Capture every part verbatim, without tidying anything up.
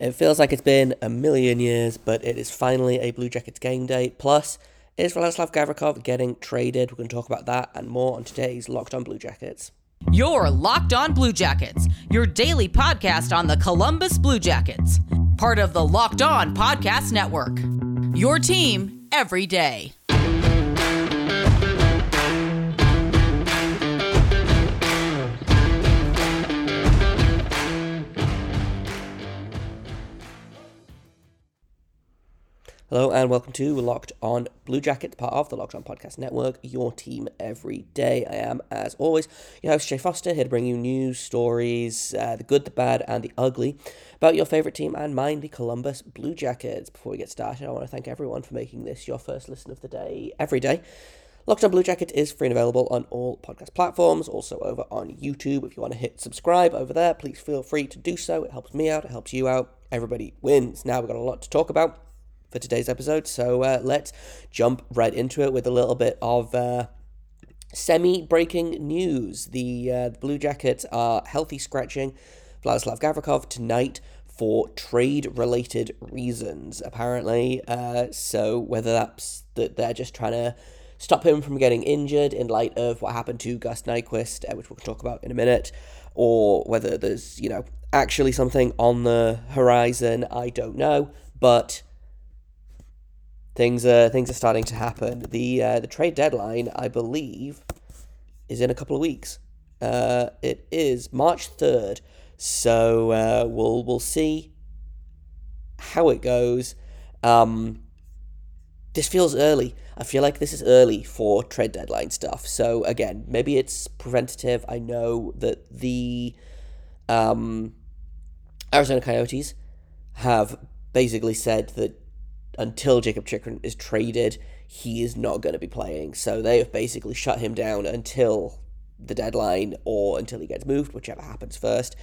It feels like it's been a million years, but it is finally a Blue Jackets game day. Plus, is Vladislav Gavrikov getting traded? We're going to talk about that and more on today's Locked On Blue Jackets. You're Locked On Blue Jackets, your daily podcast on the Columbus Blue Jackets. Part of the Locked On Podcast Network. Your team every day. Hello and welcome to Locked On Blue Jackets, part of the Locked On Podcast Network, your team every day. I am, as always, your host, Jay Foster, here to bring you news, stories, uh, the good, the bad, and the ugly, about your favourite team and mine, the Columbus Blue Jackets. Before we get started, I want to thank everyone for making this your first listen of the day every day. Locked On Blue Jacket is free and available on all podcast platforms, also over on YouTube. If you want to hit subscribe over there, please feel free to do so. It helps me out, it helps you out, everybody wins. Now we've got a lot to talk about for today's episode, so uh, let's jump right into it with a little bit of uh, semi-breaking news. The, uh, the Blue Jackets are healthy scratching Vladislav Gavrikov tonight for trade-related reasons, apparently. Uh, so whether that's that they're just trying to stop him from getting injured in light of what happened to Gus Nyquist, uh, which we'll talk about in a minute, or whether there's, you know, actually something on the horizon, I don't know, but Things are things are starting to happen. The uh, the trade deadline, I believe, is in a couple of weeks. Uh, it is March third, so uh, we'll we'll see how it goes. Um, this feels early. I feel like this is early for trade deadline stuff. So again, maybe it's preventative. I know that the um, Arizona Coyotes have basically said that until Jacob Chickren is traded, he is not going to be playing. So they have basically shut him down until the deadline or until he gets moved, whichever happens first.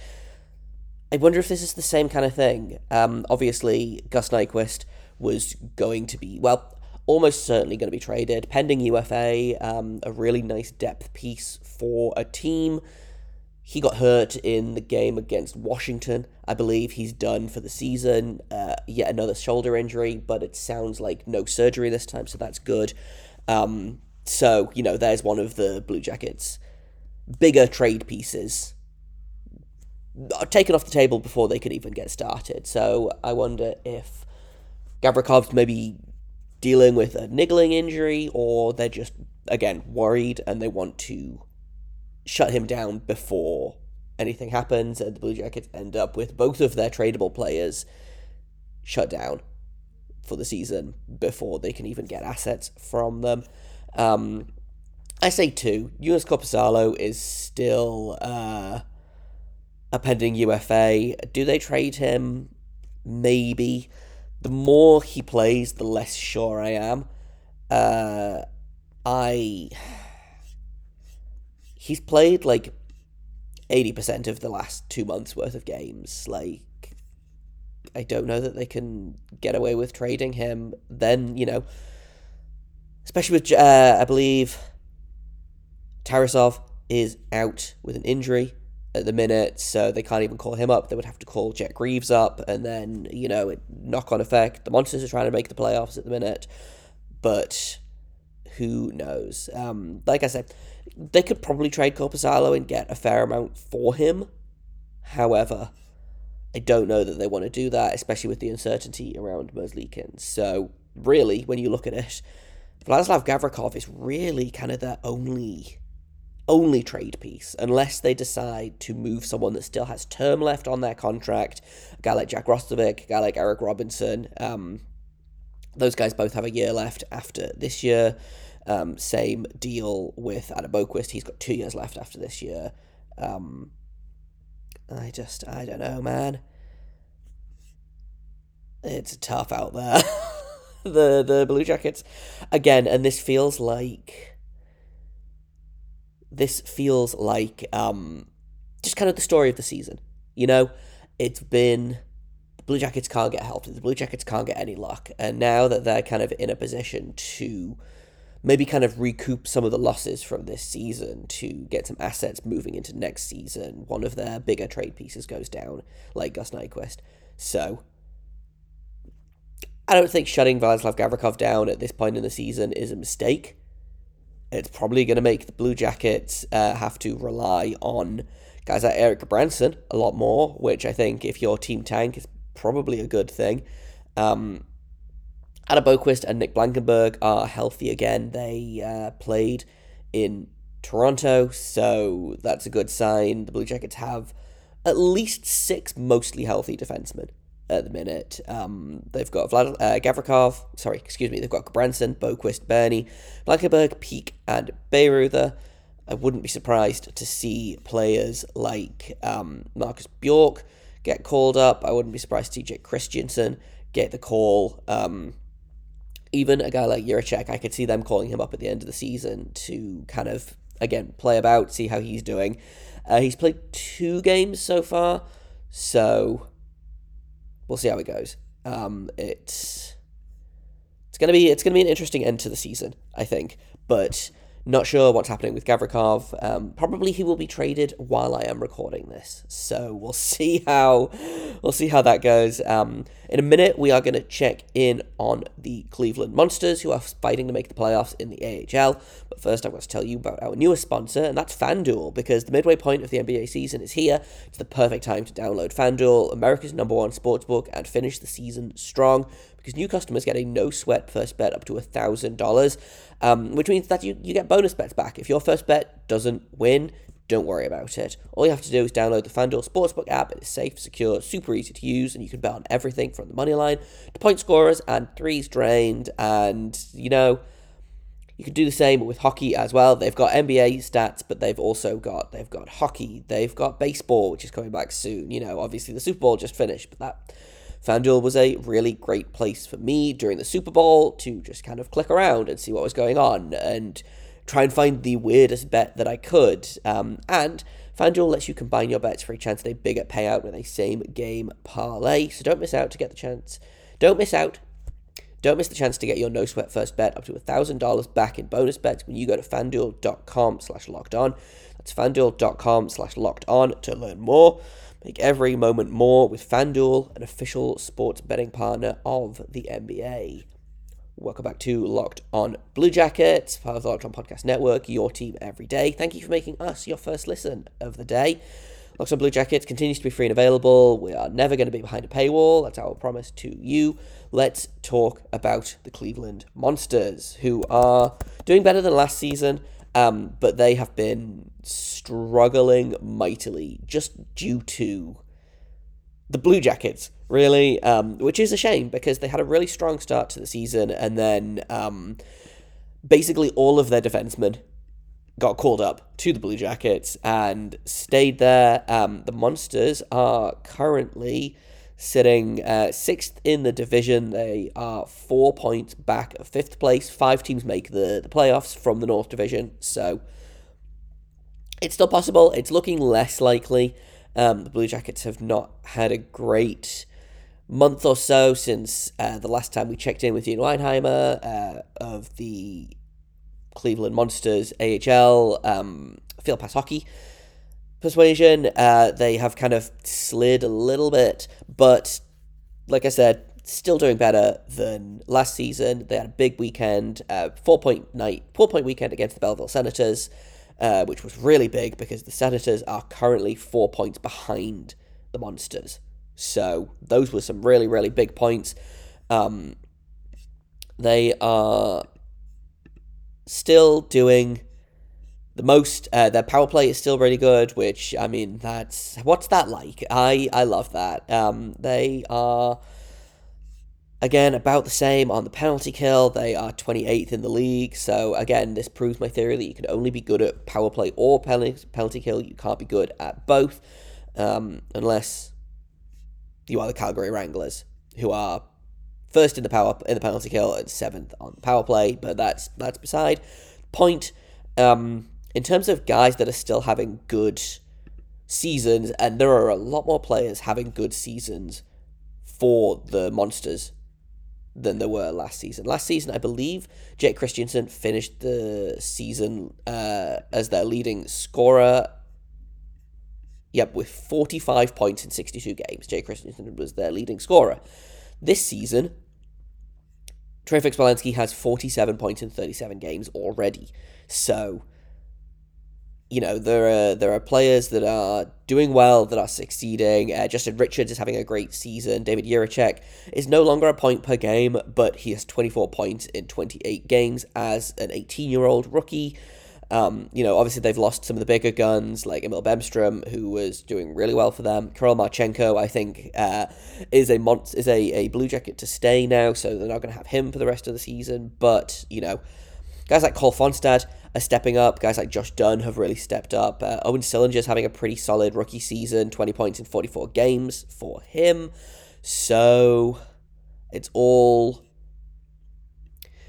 I wonder if this is the same kind of thing. Um, obviously, Gus Nyquist was going to be, well, almost certainly going to be traded, pending U F A, um, a really nice depth piece for a team. He got hurt in the game against Washington. I believe he's done for the season. Uh, yet another shoulder injury, but it sounds like no surgery this time, so that's good. Um, so, you know, there's one of the Blue Jackets' bigger trade pieces taken off the table before they could even get started. So I wonder if Gavrikov's maybe dealing with a niggling injury, or they're just, again, worried and they want to shut him down before anything happens, and the Blue Jackets end up with both of their tradable players shut down for the season before they can even get assets from them. Um, I say two. Joonas Korpisalo is still uh, a pending U F A. Do they trade him? Maybe. The more he plays, the less sure I am. Uh, I... He's played, like, eighty percent of the last two months' worth of games. Like, I don't know that they can get away with trading him. Then, you know, especially with, uh, I believe, Tarasov is out with an injury at the minute, so they can't even call him up. They would have to call Jet Greaves up, and then, you know, knock-on effect. The Monsters are trying to make the playoffs at the minute, but who knows? Um, like I said, they could probably trade Korpisalo and get a fair amount for him. However, I don't know that they want to do that, especially with the uncertainty around Merzlikins. So, really, when you look at it, Vladislav Gavrikov is really kind of their only, only trade piece, unless they decide to move someone that still has term left on their contract, a guy like Jack Rostovic, a guy like Eric Robinson. Um, those guys both have a year left after this year. Um, same deal with Adam Boquist. He's got two years left after this year. Um, I just, I don't know, man. It's tough out there. the the Blue Jackets, again, and this feels like, this feels like um, just kind of the story of the season. You know, it's been, the Blue Jackets can't get help. The Blue Jackets can't get any luck. And now that they're kind of in a position to maybe kind of recoup some of the losses from this season to get some assets moving into next season. One of their bigger trade pieces goes down, like Gus Nyquist. So I don't think shutting Vladislav Gavrikov down at this point in the season is a mistake. It's probably going to make the Blue Jackets uh, have to rely on guys like Eric Branson a lot more, which I think if your team tank is probably a good thing. Um, Adam Boquist and Nick Blankenburg are healthy again. They uh, played in Toronto, so that's a good sign. The Blue Jackets have at least six mostly healthy defensemen at the minute. Um, they've got Vlad, uh, Gavrikov, sorry, excuse me, they've got Branson, Boquist, Bernie, Blankenburg, Peak, and Bayreuther. I wouldn't be surprised to see players like um, Marcus Bjork get called up. I wouldn't be surprised to see Jake Christiansen get the call. Um, even a guy like Juracek, I could see them calling him up at the end of the season to kind of, again, play about, see how he's doing. Uh, he's played two games so far, so we'll see how it goes. Um, it's it's gonna be it's gonna be an interesting end to the season, I think. But not sure what's happening with Gavrikov. Um, probably he will be traded while I am recording this, so we'll see how we'll see how that goes. Um, in a minute, we are going to check in on the Cleveland Monsters, who are fighting to make the playoffs in the A H L. But first, I've got to tell you about our newest sponsor, and that's FanDuel, because the midway point of the N B A season is here. It's the perfect time to download FanDuel, America's number one sportsbook, and finish the season strong, because new customers get a no-sweat first bet up to one thousand dollars, um, which means that you, you get bonus bets back. If your first bet doesn't win, don't worry about it. All you have to do is download the FanDuel Sportsbook app. It's safe, secure, super easy to use, and you can bet on everything from the money line to point scorers and threes drained, and, you know, you can do the same with hockey as well. They've got N B A stats, but they've also got, they've got hockey, they've got baseball, which is coming back soon. You know, obviously the Super Bowl just finished, but that FanDuel was a really great place for me during the Super Bowl to just kind of click around and see what was going on and try and find the weirdest bet that I could. Um, and FanDuel lets you combine your bets for a chance at a bigger payout with a same game parlay. So don't miss out to get the chance. Don't miss out. Don't miss the chance to get your no-sweat first bet up to one thousand dollars back in bonus bets when you go to FanDuel.com slash locked on. That's FanDuel.com slash locked on to learn more. Make every moment more with FanDuel, an official sports betting partner of the N B A. Welcome back to Locked On Blue Jackets, part of the Locked On Podcast Network, your team every day. Thank you for making us your first listen of the day. Locked On Blue Jackets continues to be free and available. We are never going to be behind a paywall. That's our promise to you. Let's talk about the Cleveland Monsters, who are doing better than last season. Um, but they have been struggling mightily just due to the Blue Jackets, really, um, which is a shame because they had a really strong start to the season and then um, basically all of their defensemen got called up to the Blue Jackets and stayed there. Um, the Monsters are currently sitting uh, sixth in the division. They are four points back of fifth place. Five teams make the, the playoffs from the North Division, so it's still possible. It's looking less likely. Um, the Blue Jackets have not had a great month or so since uh, the last time we checked in with Ian Weinheimer uh, of the Cleveland Monsters A H L um, Field Pass Hockey persuasion. Uh, they have kind of slid a little bit, but like I said, still doing better than last season. They had a big weekend, uh, four-point night, four-point weekend against the Belleville Senators, uh, which was really big because the Senators are currently four points behind the Monsters. So those were some really, really big points. Um, they are still doing the most. Uh, their power play is still really good, which, I mean, that's, what's that like? I, I love that. Um, they are, again, about the same on the penalty kill. They are twenty-eighth in the league. So, again, this proves my theory that you can only be good at power play or penalty, penalty kill. You can't be good at both, um, unless you are the Calgary Wranglers, who are first in the power in the penalty kill and seventh on the power play. But that's, that's beside point. Um... In terms of guys that are still having good seasons, and there are a lot more players having good seasons for the Monsters than there were last season. Last season, I believe, Jake Christiansen finished the season uh, as their leading scorer. Yep, with forty-five points in sixty-two games. Jake Christiansen was their leading scorer. This season, Trey Fix-Wolanski has forty-seven points in thirty-seven games already. So, you know, there are there are players that are doing well, that are succeeding. Uh, Justin Richards is having a great season. David Jiříček is no longer a point per game, but he has twenty-four points in twenty-eight games as an eighteen-year-old rookie. Um, you know, obviously they've lost some of the bigger guns, like Emil Bemstrom, who was doing really well for them. Karel Marchenko, I think, uh, is a mon- is a, a Blue Jacket to stay now, so they're not going to have him for the rest of the season. But, you know, guys like Cole Fonstad are stepping up. Guys like Josh Dunn have really stepped up. Uh, Owen Sillinger's having a pretty solid rookie season, twenty points in forty-four games for him. So it's all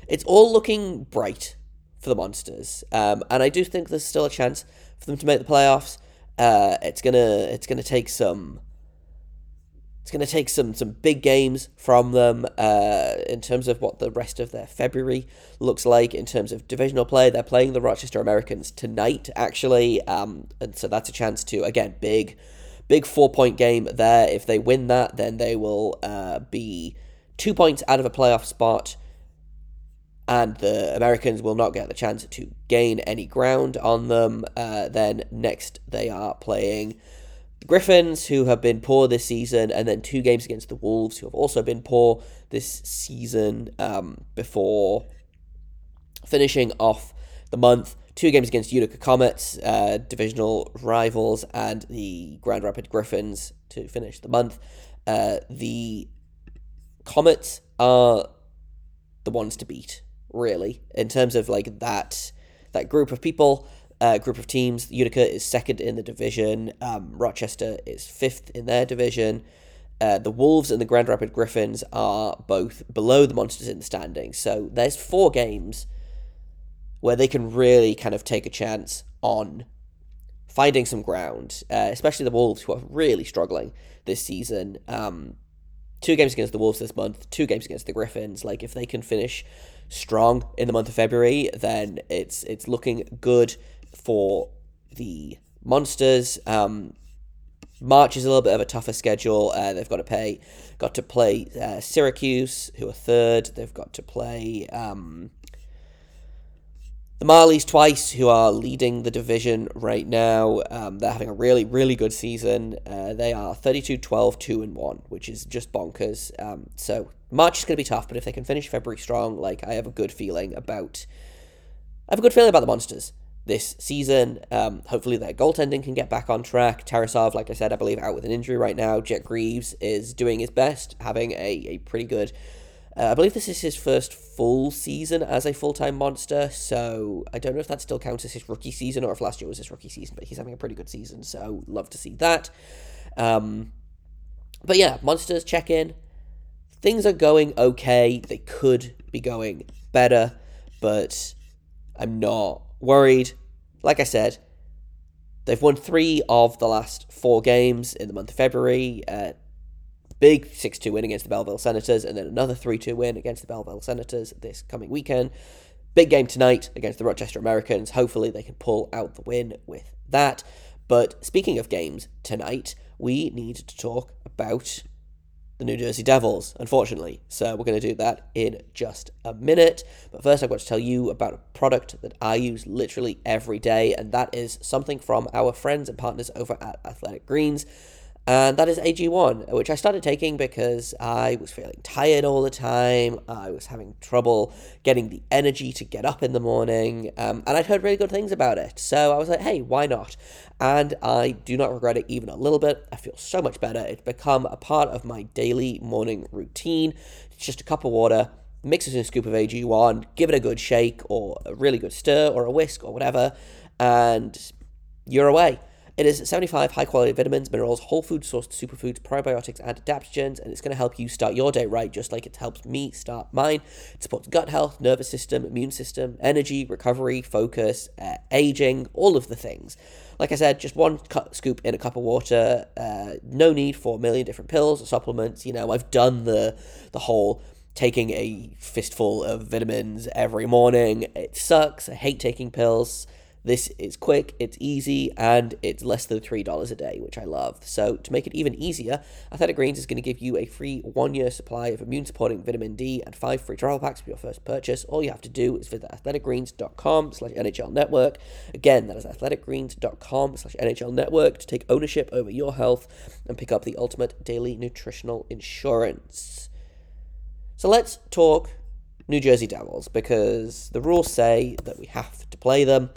it's all looking bright for the Monsters, um, and I do think there's still a chance for them to make the playoffs. Uh, it's gonna, it's gonna take some, it's gonna take some some big games from them uh, in terms of what the rest of their February looks like in terms of divisional play. They're playing the Rochester Americans tonight, actually, um, and so that's a chance to again big, big four point game there. If they win that, then they will uh, be two points out of a playoff spot. And the Americans will not get the chance to gain any ground on them. Uh, then next they are playing the Griffins, who have been poor this season, and then two games against the Wolves, who have also been poor this season, um, before finishing off the month. Two games against Utica Comets, uh, divisional rivals, and the Grand Rapids Griffins to finish the month. Uh, the Comets are the ones to beat, really, in terms of like that that group of people, uh, group of teams. Utica is second in the division. Um, Rochester is fifth in their division. Uh, the Wolves and the Grand Rapids Griffins are both below the Monsters in the standings. So there's four games where they can really kind of take a chance on finding some ground, uh, especially the Wolves, who are really struggling this season. Um, two games against the Wolves this month, two games against the Griffins. Like, if they can finish strong in the month of February, then it's it's looking good for the Monsters. Um, March is a little bit of a tougher schedule. Uh, they've got to pay, got to play uh, Syracuse, who are third. They've got to play um, the Marlies twice, who are leading the division right now. Um, they're having a really, really good season. Uh, they are thirty-two, twelve, two, and one, which is just bonkers. Um, so March is going to be tough, but if they can finish February strong, like, I have a good feeling about, I have a good feeling about the Monsters this season. Um, hopefully their goaltending can get back on track. Tarasov, like I said, I believe out with an injury right now. Jet Greaves is doing his best, having a, a pretty good, Uh, I believe this is his first full season as a full-time Monster, so I don't know if that still counts as his rookie season or if last year was his rookie season, but he's having a pretty good season, so love to see that. Um, but yeah, Monsters check-in. Things are going okay. They could be going better, but I'm not worried. Like I said, they've won three of the last four games in the month of February. uh, Big six two win against the Belleville Senators, and then another three two win against the Belleville Senators this coming weekend. Big game tonight against the Rochester Americans. Hopefully they can pull out the win with that. But speaking of games tonight, we need to talk about the New Jersey Devils, unfortunately. So we're going to do that in just a minute. But first, I've got to tell you about a product that I use literally every day, and that is something from our friends and partners over at Athletic Greens. And that is A G one, which I started taking because I was feeling tired all the time. I was having trouble getting the energy to get up in the morning. Um, and I'd heard really good things about it. So I was like, hey, why not? And I do not regret it even a little bit. I feel so much better. It's become a part of my daily morning routine. It's just a cup of water, mix it in a scoop of A G one, give it a good shake or a really good stir or a whisk or whatever, and you're away. It is seventy-five high-quality vitamins, minerals, whole food-sourced superfoods, probiotics, and adaptogens, and it's going to help you start your day right, just like it helps me start mine. It supports gut health, nervous system, immune system, energy, recovery, focus, uh, aging, all of the things. Like I said, just one cu- scoop in a cup of water, uh, no need for a million different pills or supplements. You know, I've done the the whole taking a fistful of vitamins every morning. It sucks. I hate taking pills. This is quick, it's easy, and it's less than three dollars a day, which I love. So to make it even easier, Athletic Greens is going to give you a free one-year supply of immune-supporting vitamin D and five free travel packs for your first purchase. All you have to do is visit athleticgreens.com slash NHL Network. Again, that is athleticgreens.com slash NHL Network to take ownership over your health and pick up the ultimate daily nutritional insurance. So let's talk New Jersey Devils, because the rules say that we have to play them.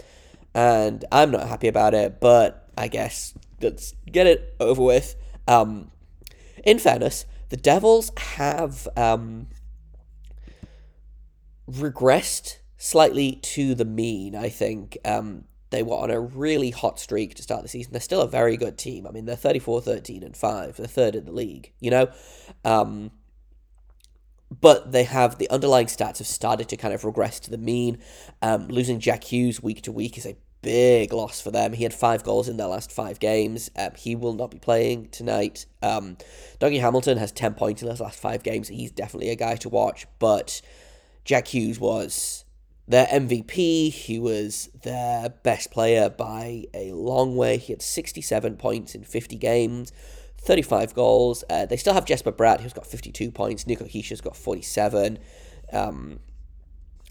And I'm not happy about it, but I guess let's get it over with. Um, in fairness, the Devils have um, regressed slightly to the mean, I think. Um, they were on a really hot streak to start the season. They're still a very good team. I mean, they're thirty-four, thirteen, and five. They're third in the league, you know? Um... But they have, the underlying stats have started to kind of regress to the mean. Um, losing Jack Hughes week to week is a big loss for them. He had five goals in their last five games. Um, he will not be playing tonight. Um, Dougie Hamilton has ten points in his last five games. He's definitely a guy to watch. But Jack Hughes was their M V P. He was their best player by a long way. He had sixty-seven points in fifty games. thirty-five goals. Uh, they still have Jesper Bratt, who's got fifty-two points. Nico Hischia's got forty-seven. Um,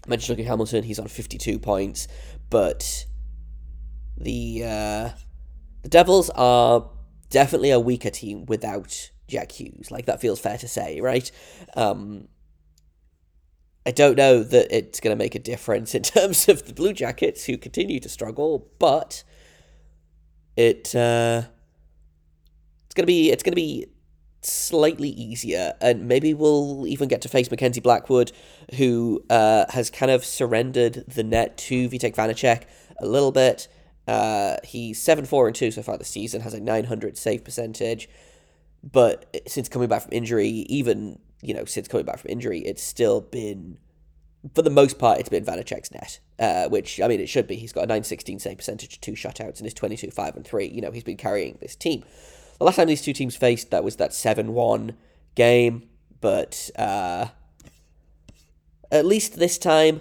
I mentioned Dougie Hamilton, he's on fifty-two points. But the uh, the Devils are definitely a weaker team without Jack Hughes. Like, that feels fair to say, right? Um, I don't know that it's going to make a difference in terms of the Blue Jackets, who continue to struggle, but it... Uh, Gonna be it's gonna be slightly easier, and maybe we'll even get to face Mackenzie Blackwood, who uh, has kind of surrendered the net to Vitek Vanacek a little bit. Uh, he's seven four and two so far this season, has a nine hundred save percentage, but since coming back from injury, even you know since coming back from injury, it's still been, for the most part, it's been Vanacek's net, uh, which, I mean, it should be. He's got a nine sixteen save percentage, two shutouts, and is twenty two five and three. You know, he's been carrying this team. The last time these two teams faced, that was that seven one game, but uh, at least this time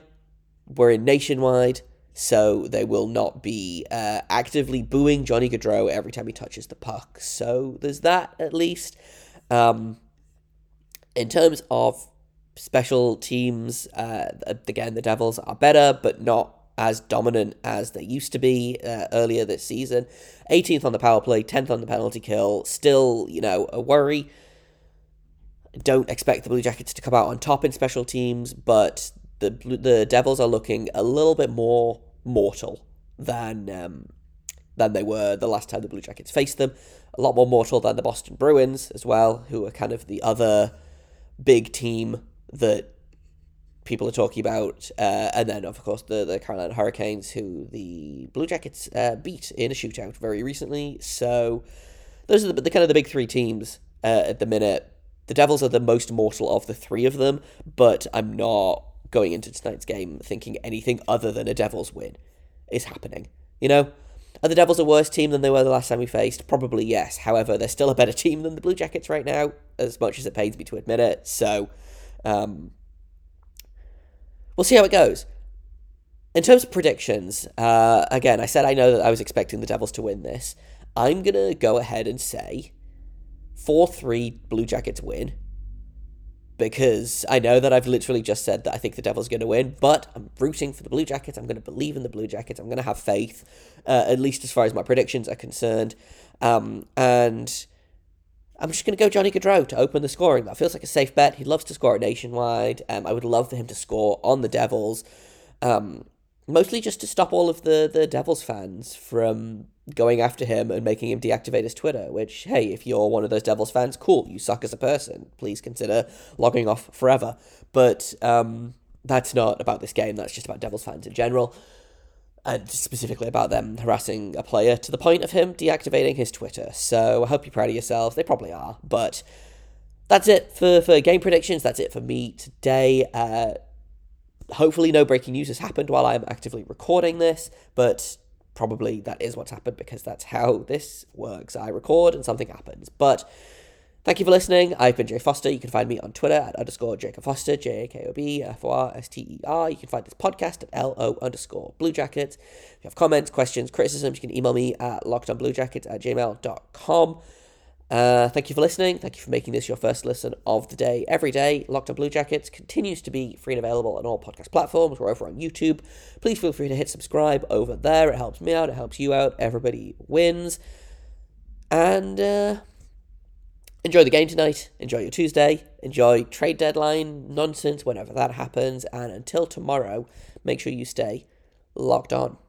we're in Nationwide, so they will not be uh, actively booing Johnny Gaudreau every time he touches the puck. So there's that, at least. Um, in terms of special teams, uh, again, the Devils are better, but not as dominant as they used to be uh, earlier this season. eighteenth on the power play, tenth on the penalty kill. Still, you know, a worry. Don't expect the Blue Jackets to come out on top in special teams, but the the Devils are looking a little bit more mortal than um, than they were the last time the Blue Jackets faced them. A lot more mortal than the Boston Bruins as well, who are kind of the other big team that people are talking about, uh, and then, of course, the, the Carolina Hurricanes, who the Blue Jackets uh, beat in a shootout very recently. So those are the, the kind of the big three teams uh, at the minute. The Devils are the most mortal of the three of them, but I'm not going into tonight's game thinking anything other than a Devils win is happening, you know? Are the Devils a worse team than they were the last time we faced? Probably yes. However, they're still a better team than the Blue Jackets right now, as much as it pains me to admit it. So, um... we'll see how it goes. In terms of predictions, uh, again, I said I know that I was expecting the Devils to win this. I'm going to go ahead and say four three Blue Jackets win, because I know that I've literally just said that I think the Devils are going to win, but I'm rooting for the Blue Jackets. I'm going to believe in the Blue Jackets. I'm going to have faith, uh, at least as far as my predictions are concerned. Um, and... I'm just going to go Johnny Gaudreau to open the scoring. That feels like a safe bet. He loves to score at Nationwide. Um, I would love for him to score on the Devils, um, mostly just to stop all of the, the Devils fans from going after him and making him deactivate his Twitter, which, hey, if you're one of those Devils fans, cool, you suck as a person. Please consider logging off forever. But um, that's not about this game. That's just about Devils fans in general, and specifically about them harassing a player to the point of him deactivating his Twitter. So I hope you're proud of yourselves. They probably are. But that's it for, for game predictions. That's it for me today. Uh, hopefully no breaking news has happened while I'm actively recording this, but probably that is what's happened, because that's how this works. I record and something happens. But Thank you for listening. I've been Jay Foster. You can find me on Twitter at underscore Jacob Foster, J A K O B F O R S T E R. You can find this podcast at L O underscore Blue Jackets. If you have comments, questions, criticisms, you can email me at locked on blue jackets at gmail dot com. Uh, thank you for listening. Thank you for making this your first listen of the day. Every day, Locked on Blue Jackets continues to be free and available on all podcast platforms. We're over on YouTube. Please feel free to hit subscribe over there. It helps me out. It helps you out. Everybody wins. And... Uh, Enjoy the game tonight, enjoy your Tuesday, enjoy trade deadline nonsense whenever that happens, and until tomorrow, make sure you stay locked on.